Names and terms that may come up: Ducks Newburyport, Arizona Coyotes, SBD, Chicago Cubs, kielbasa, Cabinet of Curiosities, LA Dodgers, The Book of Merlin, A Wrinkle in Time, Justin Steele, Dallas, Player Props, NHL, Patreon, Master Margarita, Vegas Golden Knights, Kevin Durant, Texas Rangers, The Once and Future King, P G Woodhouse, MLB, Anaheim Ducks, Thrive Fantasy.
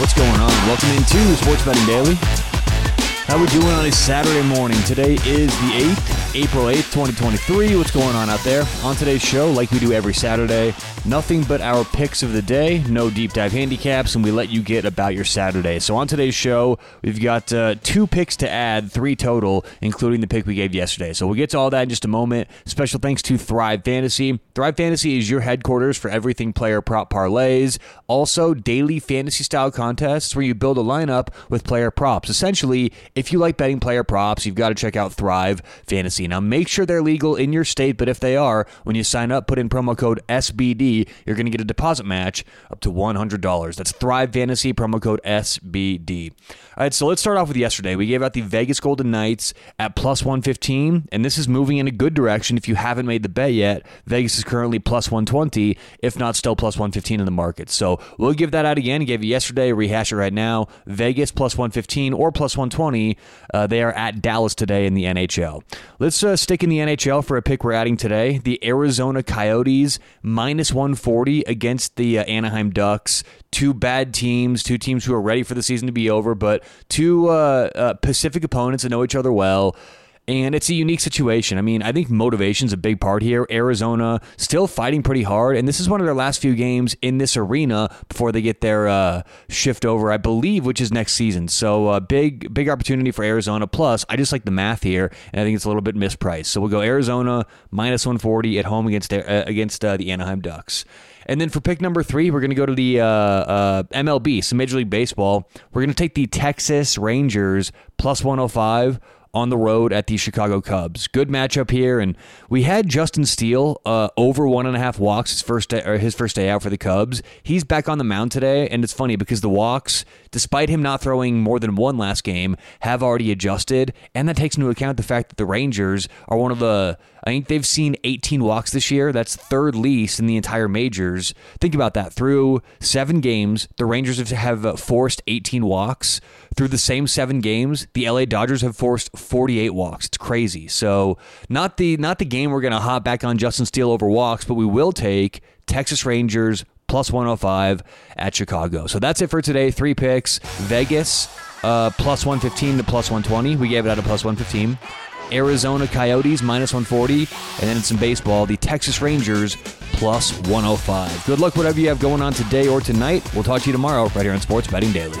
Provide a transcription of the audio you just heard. What's going on? Welcome into Sports Betting Daily. How we doing on a Saturday morning? Today is the 8th, April 8th, 2023. What's going on out there? On today's show, like we do every Saturday, nothing but our picks of the day, no deep dive handicaps, and we let you get about your Saturday. So on today's show, we've got two picks to add, three total, including the pick we gave yesterday. So we'll get to all that in just a moment. Special thanks to Thrive Fantasy. Thrive Fantasy is your headquarters for everything player prop parlays. Also, daily fantasy-style contests where you build a lineup with player props. Essentially, if you like betting player props, you've got to check out Thrive Fantasy. Now, make sure they're legal in your state, but if they are, when you sign up, put in promo code SBD. You're going to get a deposit match up to $100. That's Thrive Fantasy, promo code SBD. All right, so let's start off with yesterday. We gave out the Vegas Golden Knights at plus 115, and this is moving in a good direction if you haven't made the bet yet. Vegas is currently plus 120, if not still plus 115 in the market. So we'll give that out again. Gave it yesterday, rehash it right now. Vegas plus 115 or plus 120. They are at Dallas today in the NHL. Let's stick in the NHL for a pick we're adding today. The Arizona Coyotes minus 140 against the Anaheim Ducks. Two bad teams, two teams who are ready for the season to be over, but two Pacific opponents that know each other well. And it's a unique situation. I mean, I think motivation's a big part here. Arizona still fighting pretty hard, and this is one of their last few games in this arena before they get their shift over, I believe, which is next season. So big opportunity for Arizona. Plus, I just like the math here, and I think it's a little bit mispriced. So we'll go Arizona minus 140 at home against the Anaheim Ducks. And then for pick number three, we're going to go to the MLB, so Major League Baseball. We're going to take the Texas Rangers plus 105. On the road at the Chicago Cubs. Good matchup here, and we had Justin Steele over 1.5 walks his first day out for the Cubs. He's back on the mound today, and it's funny because the walks, despite him not throwing more than one last game, have already adjusted, and that takes into account the fact that the Rangers are one of the, I think they've seen 18 walks this year. That's third least in the entire majors. Think about that. Through 7 games, the Rangers have forced 18 walks. Through the same 7 games, the LA Dodgers have forced 48 walks. It's crazy. So not the game we're going to hop back on Justin Steele over walks, but we will take Texas Rangers plus 105 at Chicago. So that's it for today. 3 picks. Vegas plus 115 to plus 120. We gave it out at plus 115. Arizona Coyotes minus 140. And then in some baseball, the Texas Rangers plus 105. Good luck whatever you have going on today or tonight. We'll talk to you tomorrow right here on Sports Betting Daily.